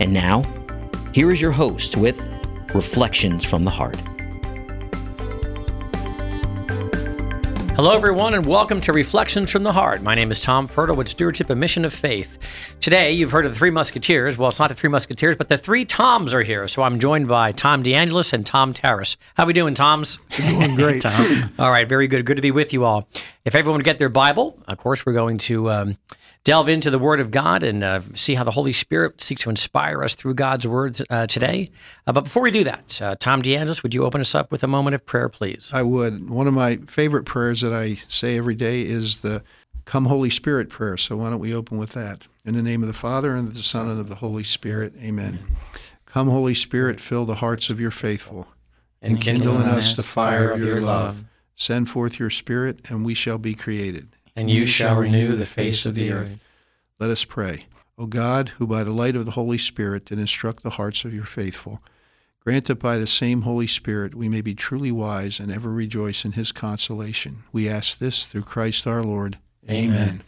And now, here is your host with Reflections from the Heart. Hello, everyone, and welcome to Reflections from the Heart. My name is Tom Fertal with Stewardship, a Mission of Faith. Today, you've heard of the Three Musketeers. Well, it's not the Three Musketeers, but the Three Toms are here. So I'm joined by Tom DeAngelis and Tom Terrace. How we doing, Toms? Doing great. Tom. All right, very good. Good to be with you all. If everyone would get their Bible, of course, we're going to delve into the Word of God and see how the Holy Spirit seeks to inspire us through God's Word today. But before we do that, Tom DeAngelis, would you open us up with a moment of prayer, please? I would. One of my favorite prayers that I say every day is the Come Holy Spirit prayer. So why don't we open with that? In the name of the Father, and of the Son, and of the Holy Spirit. Amen. Come, Holy Spirit, fill the hearts of your faithful, and kindle in us the fire of your love. Send forth your Spirit, and we shall be created. And you shall renew the face of the earth. Let us pray. O God, who by the light of the Holy Spirit did instruct the hearts of your faithful, grant that by the same Holy Spirit we may be truly wise and ever rejoice in his consolation. We ask this through Christ our Lord. Amen.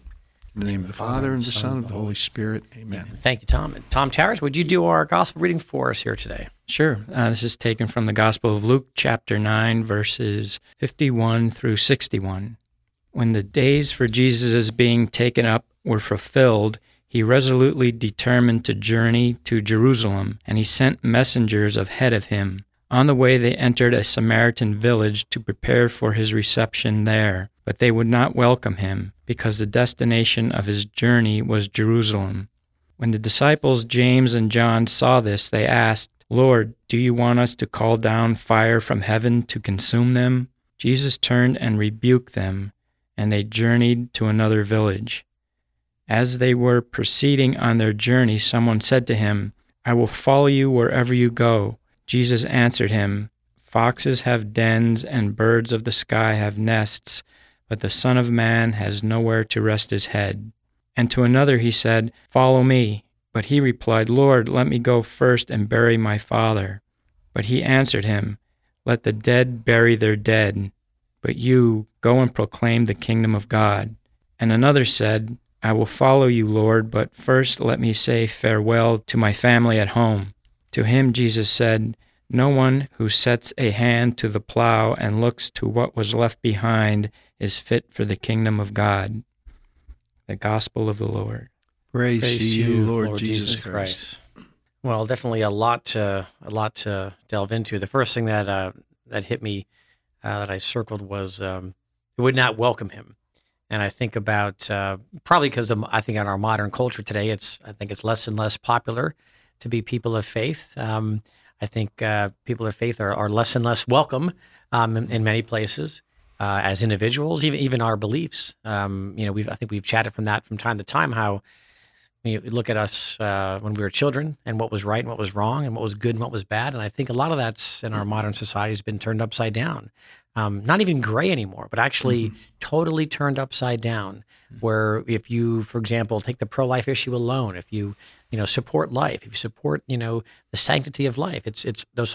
In the name of the Father, and of the Son, and of the Holy Spirit. Amen. Thank you, Tom. And Tom Terrace, would you do our gospel reading for us here today? Sure. This is taken from the Gospel of Luke, chapter 9, verses 51 through 61. When the days for Jesus' being taken up were fulfilled, he resolutely determined to journey to Jerusalem, and he sent messengers ahead of him. On the way they entered a Samaritan village to prepare for his reception there, but they would not welcome him, because the destination of his journey was Jerusalem. When the disciples James and John saw this, they asked, "Lord, do you want us to call down fire from heaven to consume them?" Jesus turned and rebuked them, and they journeyed to another village. As they were proceeding on their journey, someone said to him, "I will follow you wherever you go." Jesus answered him, "Foxes have dens and birds of the sky have nests, but the Son of Man has nowhere to rest his head." And to another he said, "Follow me." But he replied, "Lord, let me go first and bury my father." But he answered him, "Let the dead bury their dead, but you go and proclaim the kingdom of God." And another said, "I will follow you, Lord, but first let me say farewell to my family at home." To him Jesus said, "No one who sets a hand to the plow and looks to what was left behind is fit for the kingdom of God." The Gospel of the Lord. Praise to you, Lord Jesus Christ. Well, definitely a lot to delve into. The first thing that hit me that I circled was they would not welcome him, and I think about probably because I think in our modern culture today, I think it's less and less popular to be people of faith. I think people of faith are less and less welcome in many places as individuals, even our beliefs. I think we've chatted from time to time how you look at us when we were children and what was right and what was wrong and what was good and what was bad. And I think a lot of that's in our modern society has been turned upside down. Not even gray anymore, but actually totally turned upside down, where if you, for example, take the pro-life issue alone, if you support life, if you support, the sanctity of life, it's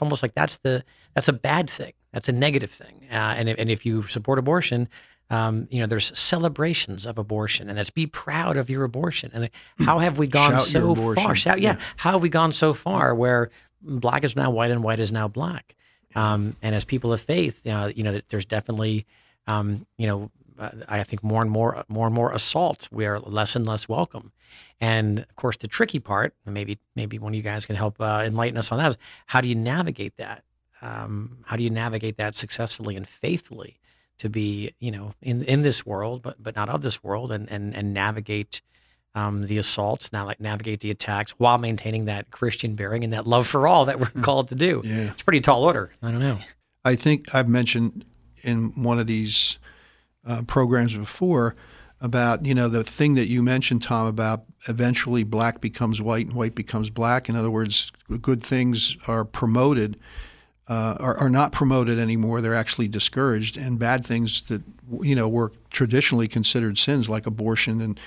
almost like that's a bad thing. That's a negative thing. And if you support abortion, there's celebrations of abortion, and that's be proud of your abortion. And how have we gone so far? How have we gone so far where black is now white and white is now black? And as people of faith, there's definitely, I think more and more assault. We are less and less welcome. And of course, the tricky part, and maybe one of you guys can help enlighten us on that, is how do you navigate that? How do you navigate that successfully and faithfully? To be, in this world, but not of this world, and navigate the assaults, navigate the attacks, while maintaining that Christian bearing and that love for all that we're called to do. Yeah. It's a pretty tall order. I don't know. I think I've mentioned in one of these programs before about, you know, the thing that you mentioned, Tom, about eventually black becomes white and white becomes black. In other words, good things are promoted, are not promoted anymore. They're actually discouraged, and bad things that, you know, were traditionally considered sins, like abortion and,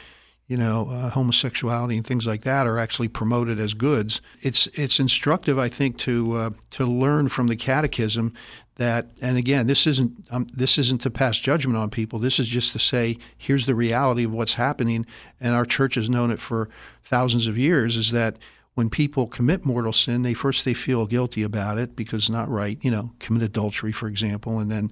you know, homosexuality and things like that, are actually promoted as goods. It's instructive, I think, to learn from the Catechism that, and again, this isn't to pass judgment on people. This is just to say, here's the reality of what's happening, and our church has known it for thousands of years, is that when people commit mortal sin, they feel guilty about it because it's not right, you know, commit adultery, for example, and then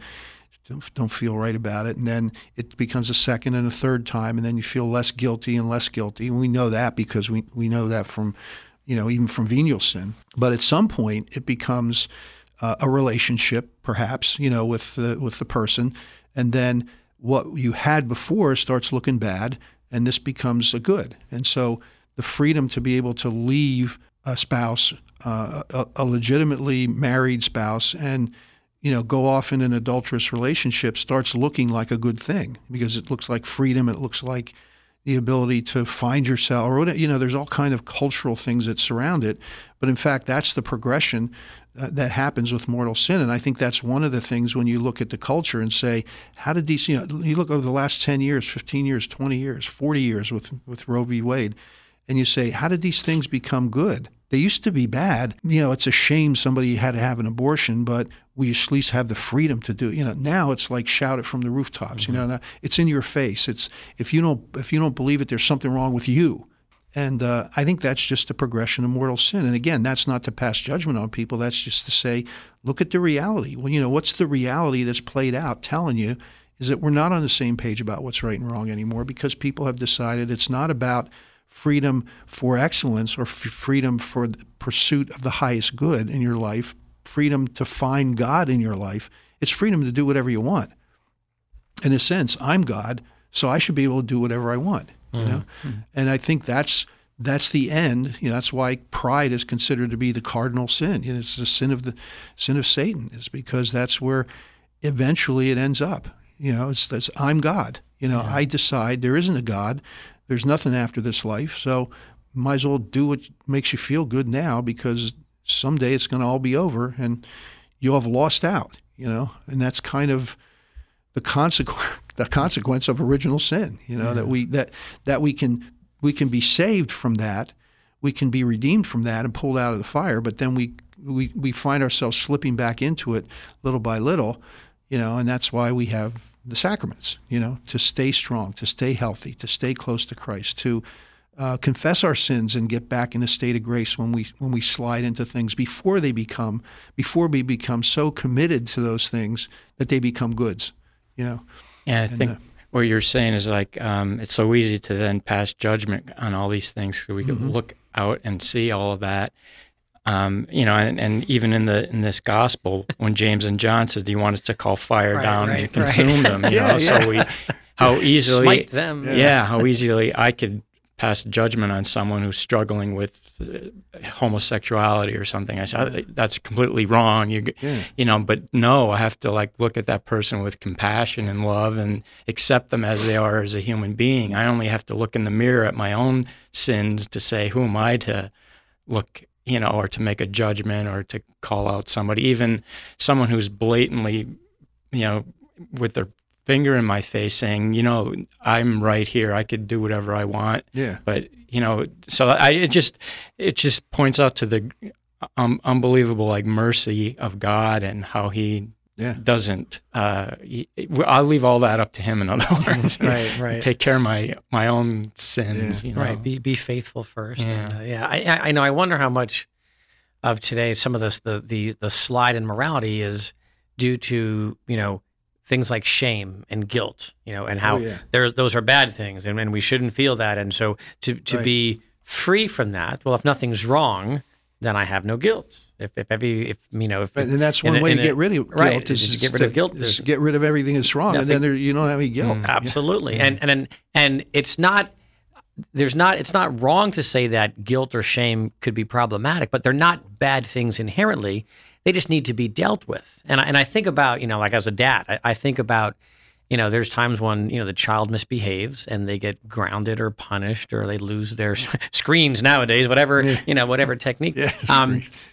don't feel right about it, and then it becomes a second and a third time, and then you feel less guilty and less guilty. And we know that because we know that from, you know, even from venial sin. But at some point, it becomes a relationship, perhaps, you know, with the person, and then what you had before starts looking bad, and this becomes a good. And so the freedom to be able to leave a spouse, a legitimately married spouse, and, you know, go off in an adulterous relationship starts looking like a good thing, because it looks like freedom. It looks like the ability to find yourself, or, you know, there's all kind of cultural things that surround it. But in fact, that's the progression that happens with mortal sin. And I think that's one of the things when you look at the culture and say, how did these, you know, you look over the last 10 years, 15 years, 20 years, 40 years with Roe v. Wade, and you say, how did these things become good? They used to be bad. You know, it's a shame somebody had to have an abortion, but we at least have the freedom to do it. You know, now it's like shout it from the rooftops. Mm-hmm. You know, it's in your face. It's if you don't believe it, there's something wrong with you. And I think that's just the progression of mortal sin. And again, that's not to pass judgment on people. That's just to say, look at the reality. Well, you know, what's the reality that's played out telling you is that we're not on the same page about what's right and wrong anymore, because people have decided it's not about freedom for excellence or freedom for the pursuit of the highest good in your life, freedom to find God in your life. It's freedom to do whatever you want. In a sense, I'm God, so I should be able to do whatever I want. Mm-hmm. You know? Mm-hmm. And I think that's the end. You know, that's why pride is considered to be the cardinal sin. You know, it's the sin of Satan. It's because that's where eventually it ends up. You know, it's I'm God. You know, yeah. I decide there isn't a God. There's nothing after this life, so might as well do what makes you feel good now, because someday it's going to all be over and you'll have lost out, you know. And that's kind of the consequence of original sin, you know, mm-hmm. that we can be saved from that, we can be redeemed from that and pulled out of the fire, but then we find ourselves slipping back into it little by little, you know, and that's why we have the sacraments, you know, to stay strong, to stay healthy, to stay close to Christ, to confess our sins and get back in a state of grace when we slide into things before we become so committed to those things that they become goods, you know. Yeah, I think what you're saying is like it's so easy to then pass judgment on all these things, so we can mm-hmm. look out and see all of that. You know, and even in this gospel, when James and John said, "Do you want us to call fire down and consume them?" You know, yeah. So smite them. Yeah, how easily I could pass judgment on someone who's struggling with homosexuality or something. I said, that's completely wrong. You know, but no, I have to like look at that person with compassion and love and accept them as they are as a human being. I only have to look in the mirror at my own sins to say, who am I to look, you know, or to make a judgment or to call out somebody, even someone who's blatantly, you know, with their finger in my face saying, you know, I'm right here, I could do whatever I want. Yeah. But, you know, so it just points out to the unbelievable, like, mercy of God and how he doesn't, I'll leave all that up to him, in other words. Right. Take care of my own sins. Yeah. You know? Right. Be faithful first. Yeah. And, I know. I wonder how much of today some of this the slide in morality is due to, you know, things like shame and guilt. You know, and how those are bad things, and we shouldn't feel that. And so to be free from that. Well, if nothing's wrong, then I have no guilt. And that's one way to get rid of guilt. Right, is to get rid of guilt. Is get rid of everything that's wrong, nothing, and then you don't have any guilt. Absolutely, yeah. and it's not wrong to say that guilt or shame could be problematic, but they're not bad things inherently. They just need to be dealt with. And I think about, you know, like as a dad, I think about you know, there's times when, you know, the child misbehaves and they get grounded or punished or they lose their screens nowadays, whatever, you know, whatever technique.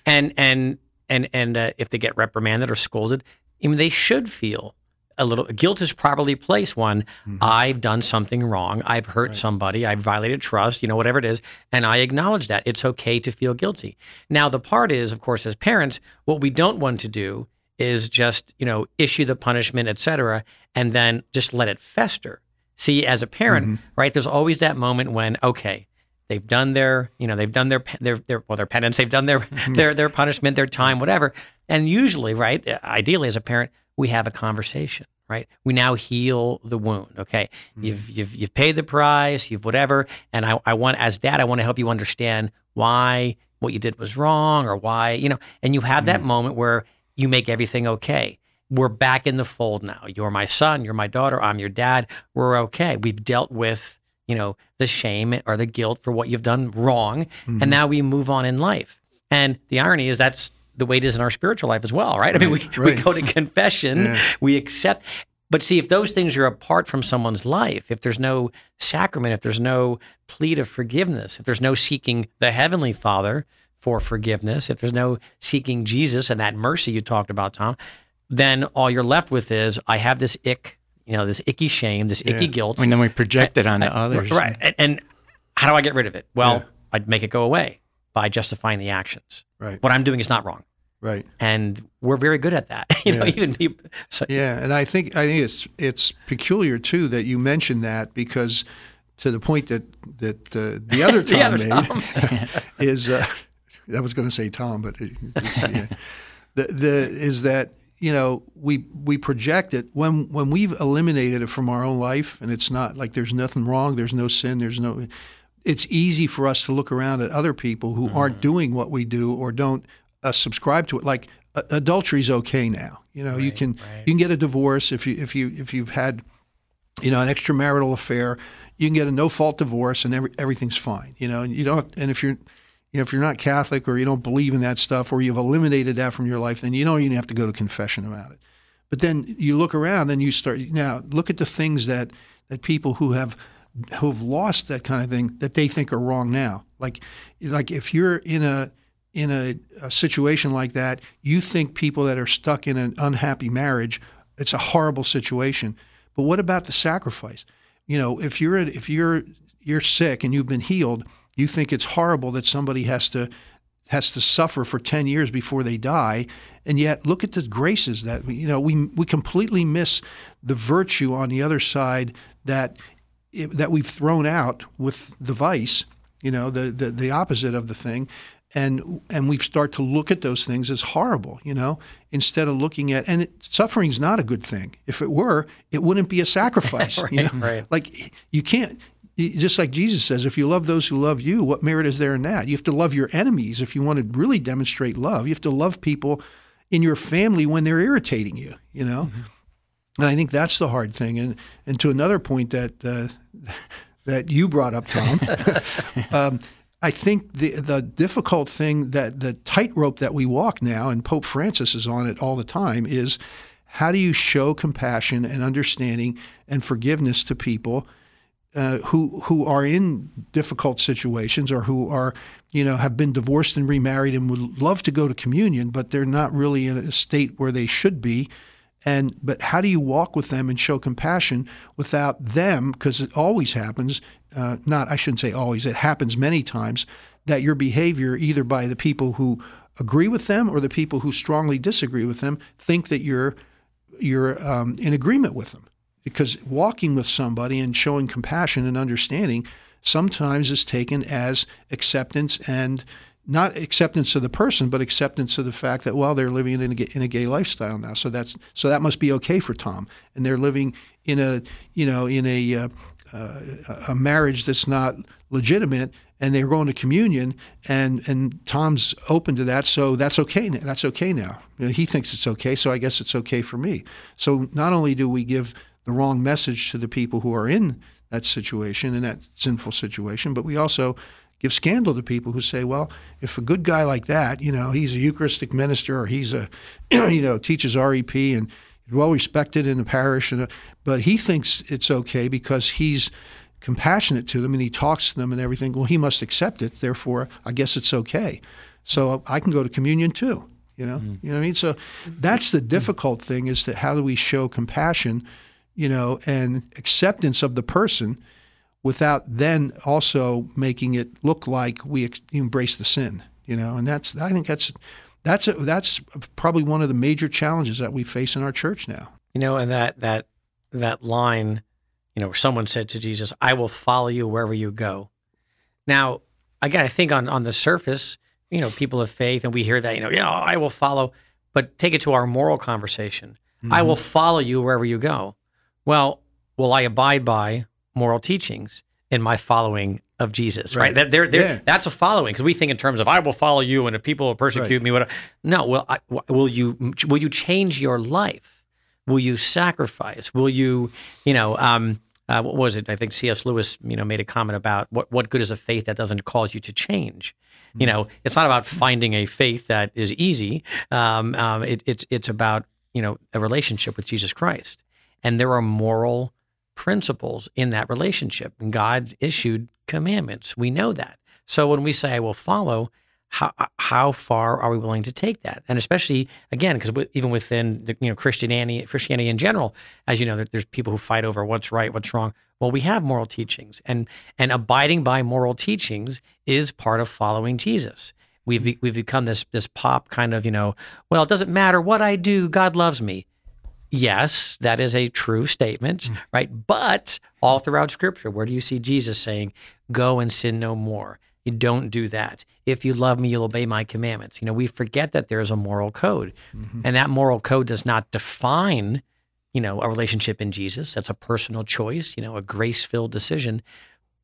And if they get reprimanded or scolded, I mean, they should feel a little, guilt is probably place one. Mm-hmm. I've done something wrong. I've hurt somebody. I've violated trust, you know, whatever it is. And I acknowledge that. It's okay to feel guilty. Now, the part is, of course, as parents, what we don't want to do is just, you know, issue the punishment, et cetera, and then just let it fester. See, as a parent, right, there's always that moment when, okay, they've done their, you know, they've done their penance, they've done their punishment, their time, whatever. And usually, right, ideally as a parent, we have a conversation, right? We now heal the wound, okay? You've paid the price, you've whatever, and I want, as dad, I want to help you understand why what you did was wrong or why, you know, and you have that moment where you make everything okay. We're back in the fold now. You're my son, you're my daughter, I'm your dad. We're okay. We've dealt with, you know, the shame or the guilt for what you've done wrong. And now we move on in life. And the irony is that's the way it is in our spiritual life as well, right? I mean, we go to confession, we accept. But see, if those things are apart from someone's life, if there's no sacrament, if there's no plead of forgiveness, if there's no seeking the Heavenly Father for forgiveness, if there's no seeking Jesus and that mercy you talked about, Tom, then all you're left with is, I have this ick, you know, this icky shame, this icky guilt. And then we project it onto others. Right. And how do I get rid of it? Well, I'd make it go away by justifying the actions. Right. What I'm doing is not wrong. Right. And we're very good at that. You know, even people. So. Yeah. And I think it's peculiar too that you mentioned that, because to the point that the other Tom made is. I was going to say Tom, but is that, you know, we project it when we've eliminated it from our own life, and it's not like there's nothing wrong, there's no sin, there's no. It's easy for us to look around at other people who aren't doing what we do or don't subscribe to it. Like adultery's okay now, you know, you can get a divorce if you've had, you know, an extramarital affair, you can get a no fault divorce and everything's fine, you know, and you don't. And if you're not Catholic or you don't believe in that stuff or you've eliminated that from your life, then you don't even have to go to confession about it. But then you look around and you start, now look at the things that people who've lost that kind of thing that they think are wrong now. Like if you're in a situation like that, you think people that are stuck in an unhappy marriage, it's a horrible situation. But what about the sacrifice? You know, if you're sick and you've been healed, you think it's horrible that somebody has to suffer for 10 years before they die, and yet look at the graces that, you know, we completely miss the virtue on the other side that we've thrown out with the vice, you know, the opposite of the thing, and we start to look at those things as horrible, you know, instead of looking at, and suffering's not a good thing. If it were, it wouldn't be a sacrifice. Right, you know? Right. Like you can't. Just like Jesus says, if you love those who love you, what merit is there in that? You have to love your enemies if you want to really demonstrate love. You have to love people in your family when they're irritating you, you know? Mm-hmm. And I think that's the hard thing. And to another point that you brought up, Tom, I think the difficult thing, that the tightrope that we walk now, and Pope Francis is on it all the time, is how do you show compassion and understanding and forgiveness to people who are in difficult situations or who are, you know, have been divorced and remarried and would love to go to communion, but they're not really in a state where they should be. But how do you walk with them and show compassion without them? Because it always happens, I shouldn't say always, it happens many times that your behavior, either by the people who agree with them or the people who strongly disagree with them, think that you're in agreement with them. Because walking with somebody and showing compassion and understanding sometimes is taken as acceptance, and not acceptance of the person, but acceptance of the fact that, well, they're living in a gay lifestyle now, so that must be okay for Tom, and they're living in a marriage that's not legitimate, and they're going to communion, and Tom's open to that, so that's okay. That's okay now. You know, he thinks it's okay, so I guess it's okay for me. So not only do we give the wrong message to the people who are in that situation, in that sinful situation, but we also give scandal to people who say, well, if a good guy like that, you know, he's a Eucharistic minister, or he's a, you know, teaches REP and well respected in the parish, and but he thinks it's okay because he's compassionate to them and he talks to them and everything. Well, he must accept it. Therefore, I guess it's okay. So I can go to communion too. You know, you know what I mean? So that's the difficult thing, is that how do we show compassion, you know, and acceptance of the person without then also making it look like we embrace the sin, you know? And I think that's probably one of the major challenges that we face in our church now. You know, and that line, you know, where someone said to Jesus, "I will follow you wherever you go." Now, again, I think on the surface, you know, people of faith, and we hear that, you know, yeah, I will follow, but take it to our moral conversation. Mm-hmm. I will follow you wherever you go. Well, will I abide by moral teachings in my following of Jesus, right? That that's a following, because we think in terms of I will follow you, and if people will persecute me, whatever. No, will you change your life? Will you sacrifice? Will you, you know, what was it? I think C.S. Lewis, you know, made a comment about what good is a faith that doesn't cause you to change. You know, it's not about finding a faith that is easy. It's about, you know, a relationship with Jesus Christ, and there are moral principles in that relationship. And God issued commandments. We know that. So when we say I will follow, how far are we willing to take that? And especially again, because even within the, you know, Christianity in general, as you know, there's people who fight over what's right, what's wrong. Well, we have moral teachings, and abiding by moral teachings is part of following Jesus. We've become this pop kind of, you know, well, it doesn't matter what I do, God loves me. Yes, that is a true statement, right? But all throughout Scripture, where do you see Jesus saying, "Go and sin no more"? You don't do that. If you love me, you'll obey my commandments. You know, we forget that there is a moral code, and that moral code does not define, you know, a relationship in Jesus. That's a personal choice, you know, a grace-filled decision,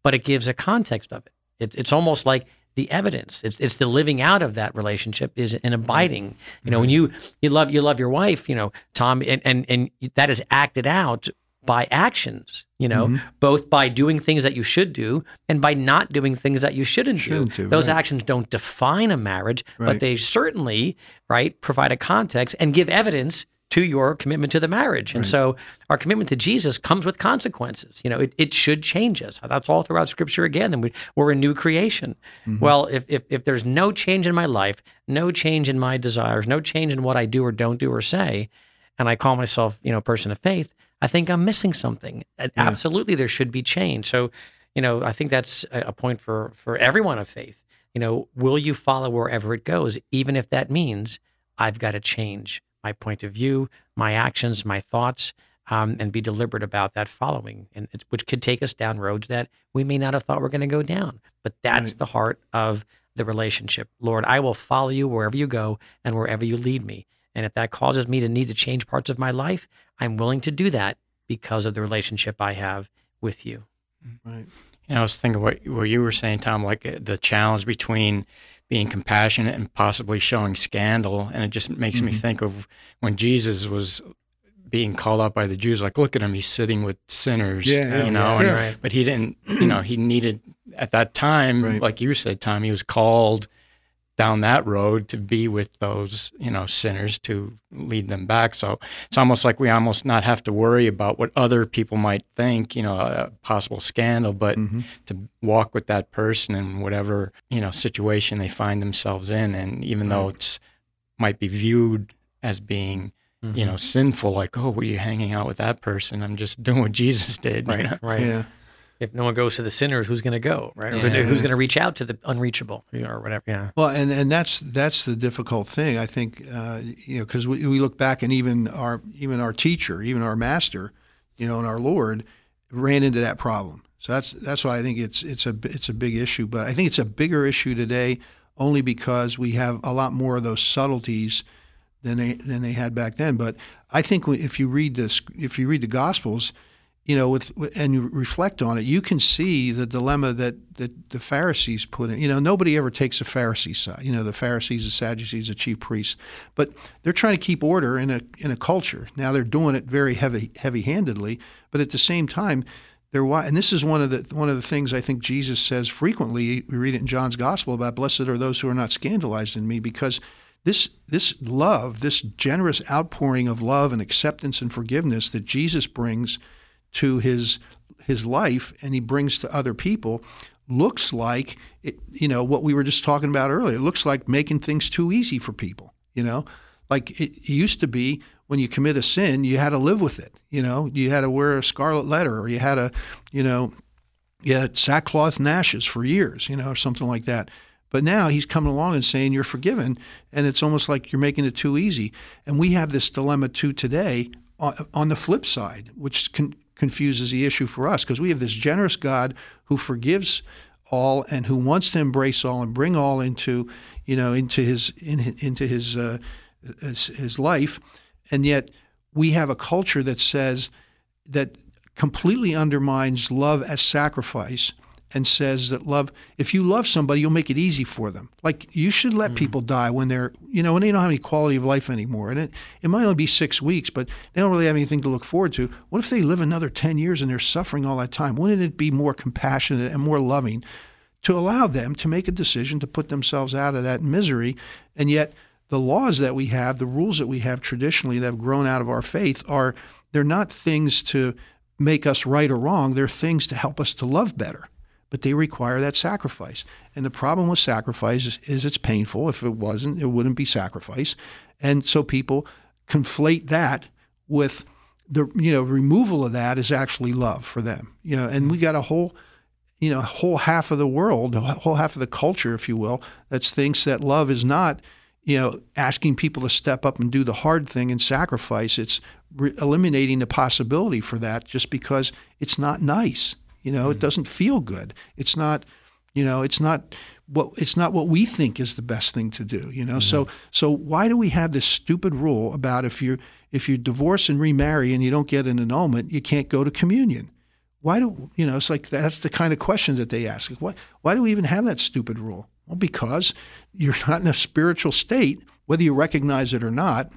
but it gives a context of it. It's almost like the evidence. It's the living out of that relationship is an abiding. You know, when you love your wife, you know, Tom, and that is acted out by actions, you know, both by doing things that you should do and by not doing things that you shouldn't do. Those actions don't define a marriage, but they certainly, provide a context and give evidence to your commitment to the marriage. And so our commitment to Jesus comes with consequences. You know, it should change us. That's all throughout Scripture again, and we're a new creation. Well, if there's no change in my life, no change in my desires, no change in what I do or don't do or say, and I call myself, you know, a person of faith, I think I'm missing something. Yeah. Absolutely, there should be change. So, you know, I think that's a point for everyone of faith. You know, will you follow wherever it goes, even if that means I've got to change my point of view, my actions, my thoughts, and be deliberate about that following, and which could take us down roads that we may not have thought we're going to go down. But that's the heart of the relationship. Lord, I will follow you wherever you go and wherever you lead me. And if that causes me to need to change parts of my life, I'm willing to do that because of the relationship I have with you. Right. And I was thinking what you were saying, Tom, like the challenge between being compassionate and possibly showing scandal. And it just makes me think of when Jesus was being called out by the Jews, like, look at him, he's sitting with sinners, you know, but he didn't, you know, he needed at that time, like you said, Tom, he was called down that road to be with those, you know, sinners, to lead them back. So it's almost like we almost not have to worry about what other people might think, you know, a possible scandal, but to walk with that person in whatever, you know, situation they find themselves in. And even though it's might be viewed as being, you know, sinful, like, oh, were you hanging out with that person? I'm just doing what Jesus did. Right, you know? If no one goes to the sinners, who's going to go, right? Or who's going to reach out to the unreachable, you know, or whatever? Yeah. Well, and that's the difficult thing, I think, you know, because we look back, and even our teacher, even our master, you know, and our Lord ran into that problem. So that's why I think it's a big issue. But I think it's a bigger issue today, only because we have a lot more of those subtleties than they had back then. But I think if you read the Gospels, you know, and you reflect on it, you can see the dilemma that the Pharisees put in. You know, nobody ever takes the Pharisees' side. You know, the Pharisees, the Sadducees, the chief priests, but they're trying to keep order in a culture. Now they're doing it very heavy-handedly, but at the same time, and this is one of the things I think Jesus says frequently. We read it in John's Gospel about blessed are those who are not scandalized in me, because This love, this generous outpouring of love and acceptance and forgiveness that Jesus brings to his life and he brings to other people looks like, what we were just talking about earlier. It looks like making things too easy for people, Like it used to be when you commit a sin, you had to live with it, You had to wear a scarlet letter or you had to, sackcloth and ashes for years, or something like that. But now he's coming along and saying you're forgiven, and it's almost like you're making it too easy. And we have this dilemma too today on the flip side, which confuses the issue for us because we have this generous God who forgives all and who wants to embrace all and bring all into his life, and yet we have a culture that says that completely undermines love as sacrifice. And says that love, if you love somebody, you'll make it easy for them. Like you should let people die when they're, when they don't have any quality of life anymore. And it might only be 6 weeks, but they don't really have anything to look forward to. What if they live another 10 years and they're suffering all that time? Wouldn't it be more compassionate and more loving to allow them to make a decision to put themselves out of that misery? And yet the laws that we have, the rules that we have traditionally that have grown out of our faith they're not things to make us right or wrong. They're things to help us to love better. But they require that sacrifice. And the problem with sacrifice is it's painful. If it wasn't, it wouldn't be sacrifice. And so people conflate that with the removal of that is actually love for them. And we got a whole whole half of the world, a whole half of the culture, if you will, that thinks that love is not asking people to step up and do the hard thing and sacrifice. It's eliminating the possibility for that just because it's not nice. It doesn't feel good. It's not, it's not what we think is the best thing to do. So why do we have this stupid rule about if you divorce and remarry and you don't get an annulment, you can't go to communion? Why do it's like that's the kind of question that they ask. Why do we even have that stupid rule? Well, because you're not in a spiritual state, whether you recognize it or not.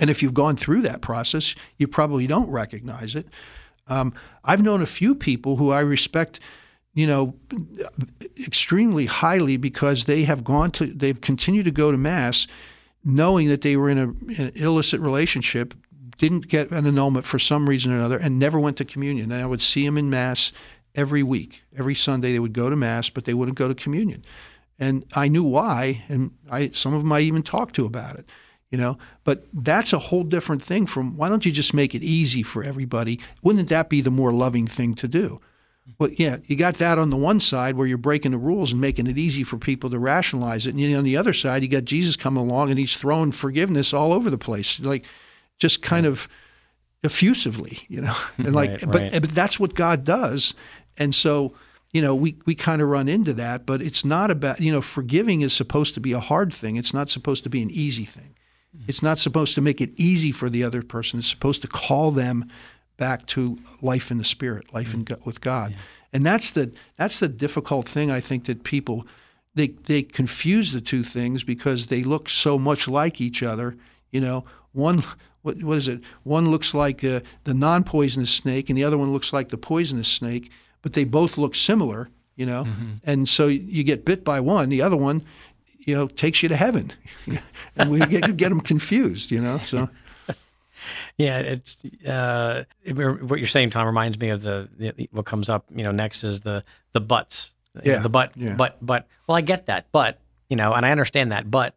And if you've gone through that process, you probably don't recognize it. I've known a few people who I respect, extremely highly because they've continued to go to Mass knowing that they were in an illicit relationship, didn't get an annulment for some reason or another, and never went to communion. And I would see them in Mass every week. Every Sunday they would go to Mass, but they wouldn't go to communion. And I knew why, and some of them I even talked to about it. But that's a whole different thing from why don't you just make it easy for everybody? Wouldn't that be the more loving thing to do? Well, yeah, you got that on the one side where you're breaking the rules and making it easy for people to rationalize it. And on the other side, you got Jesus coming along and he's throwing forgiveness all over the place, like just kind of effusively, and But that's what God does. And so, we kind of run into that, but it's not about, forgiving is supposed to be a hard thing. It's not supposed to be an easy thing. It's not supposed to make it easy for the other person. It's supposed to call them back to life in the Spirit, life with God. Yeah. And that's the difficult thing, I think, that people, they confuse the two things because they look so much like each other. One, what is it? One looks like the non-poisonous snake and the other one looks like the poisonous snake, but they both look similar, And so you get bit by one, the other one, takes you to heaven, and we get them confused, so. Yeah, it's, what you're saying, Tom, reminds me of the what comes up, next is the buts. Well, I get that, but, and I understand that, but,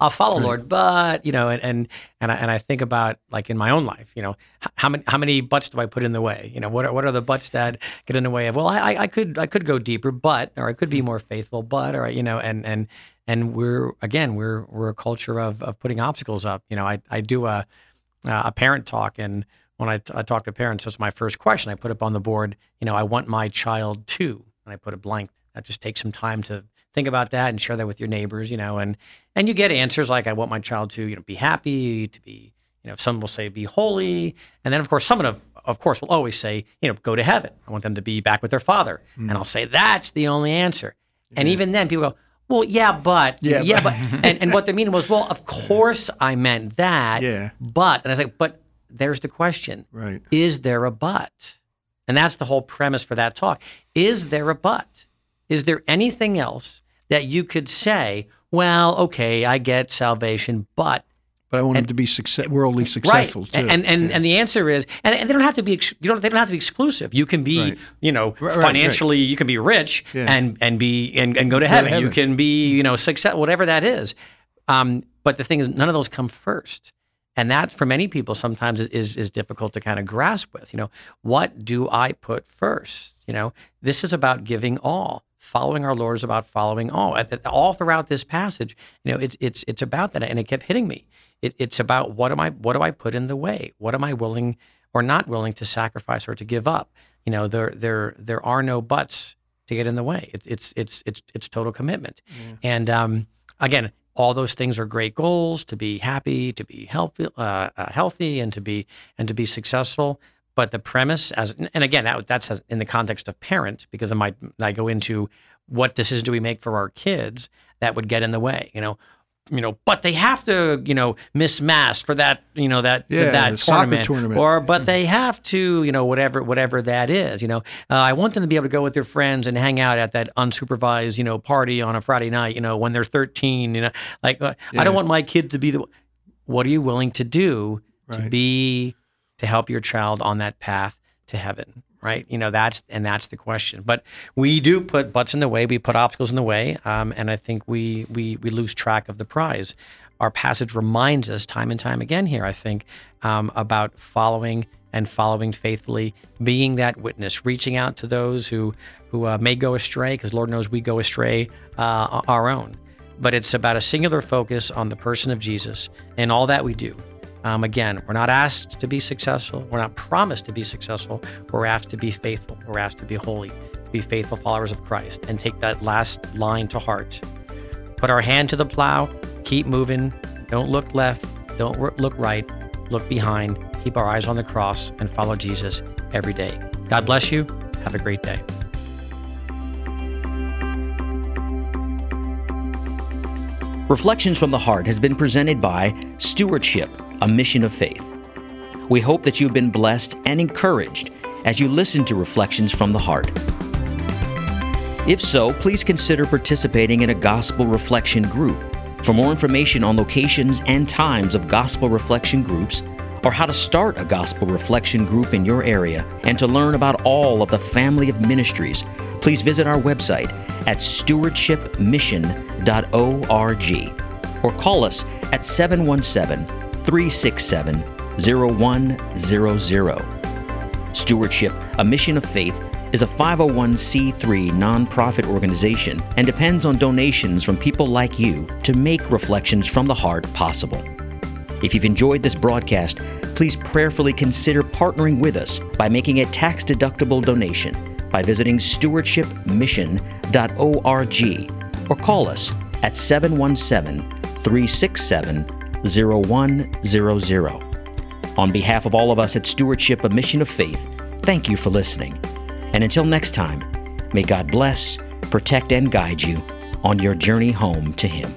I'll follow Lord, but, and I think about like in my own life, how many butts do I put in the way? What are the butts that get in the way of, well, I could go deeper, but, or I could be more faithful, but, or, and we're a culture of putting obstacles up. I do a parent talk, and when I talk to parents, that's my first question. I put up on the board, I want my child to, and I put a blank. I just take some time to think about that and share that with your neighbors, and you get answers like, I want my child to, be happy, to be, some will say be holy. And then of course, someone of course will always say, go to heaven. I want them to be back with their Father. Mm. And I'll say, that's the only answer. Yeah. And even then people go, well, yeah, but. And what they mean was, well, of course I meant that, but, and I was like, but there's the question, right? Is there a but? And that's the whole premise for that talk. Is there a but? Is there anything else that you could say, well, okay, I get salvation, but I want them to be worldly successful, right, too. And the answer is, and they don't have to be. They don't have to be exclusive. You can be, financially. Right. You can be rich and go to heaven. You can be, success, whatever that is. But the thing is, none of those come first, and that for many people sometimes is difficult to kind of grasp with. What do I put first? This is about giving all. Following our Lord is about following all. All throughout this passage, it's about that, and it kept hitting me. It's about what do I put in the way? What am I willing or not willing to sacrifice or to give up? There are no buts to get in the way. It's total commitment. Yeah. And again, all those things are great goals: to be happy, to be healthy, and to be successful. But the premise, that's in the context of parent, because I go into what decision do we make for our kids that would get in the way, but they have to, miss mass for that, that tournament, or but they have to, whatever that is, I want them to be able to go with their friends and hang out at that unsupervised, party on a Friday night, when they're 13, I don't want my kid to be what are you willing to do to be, to help your child on that path to heaven, right? That's the question. But we do put butts in the way, we put obstacles in the way, and I think we lose track of the prize. Our passage reminds us time and time again here, I think, about following faithfully, being that witness, reaching out to those who may go astray, because Lord knows we go astray our own. But it's about a singular focus on the person of Jesus and all that we do. Again, we're not asked to be successful. We're not promised to be successful. We're asked to be faithful. We're asked to be holy, to be faithful followers of Christ, and take that last line to heart. Put our hand to the plow, keep moving, don't look left, don't look right, look behind, keep our eyes on the cross, and follow Jesus every day. God bless you. Have a great day. Reflections from the Heart has been presented by Stewardship, a Mission of Faith. We hope that you've been blessed and encouraged as you listen to Reflections from the Heart. If so, please consider participating in a Gospel Reflection group. For more information on locations and times of Gospel Reflection groups, or how to start a Gospel Reflection group in your area, and to learn about all of the family of ministries, please visit our website at stewardshipmission.org or call us at 717-717-717 367-0100. Stewardship, a Mission of Faith, is a 501c3 nonprofit organization and depends on donations from people like you to make Reflections from the Heart possible. If you've enjoyed this broadcast, please prayerfully consider partnering with us by making a tax-deductible donation by visiting stewardshipmission.org or call us at 717-367-0100. On behalf of all of us at Stewardship, a Mission of Faith, thank you for listening. And until next time, may God bless, protect, and guide you on your journey home to Him.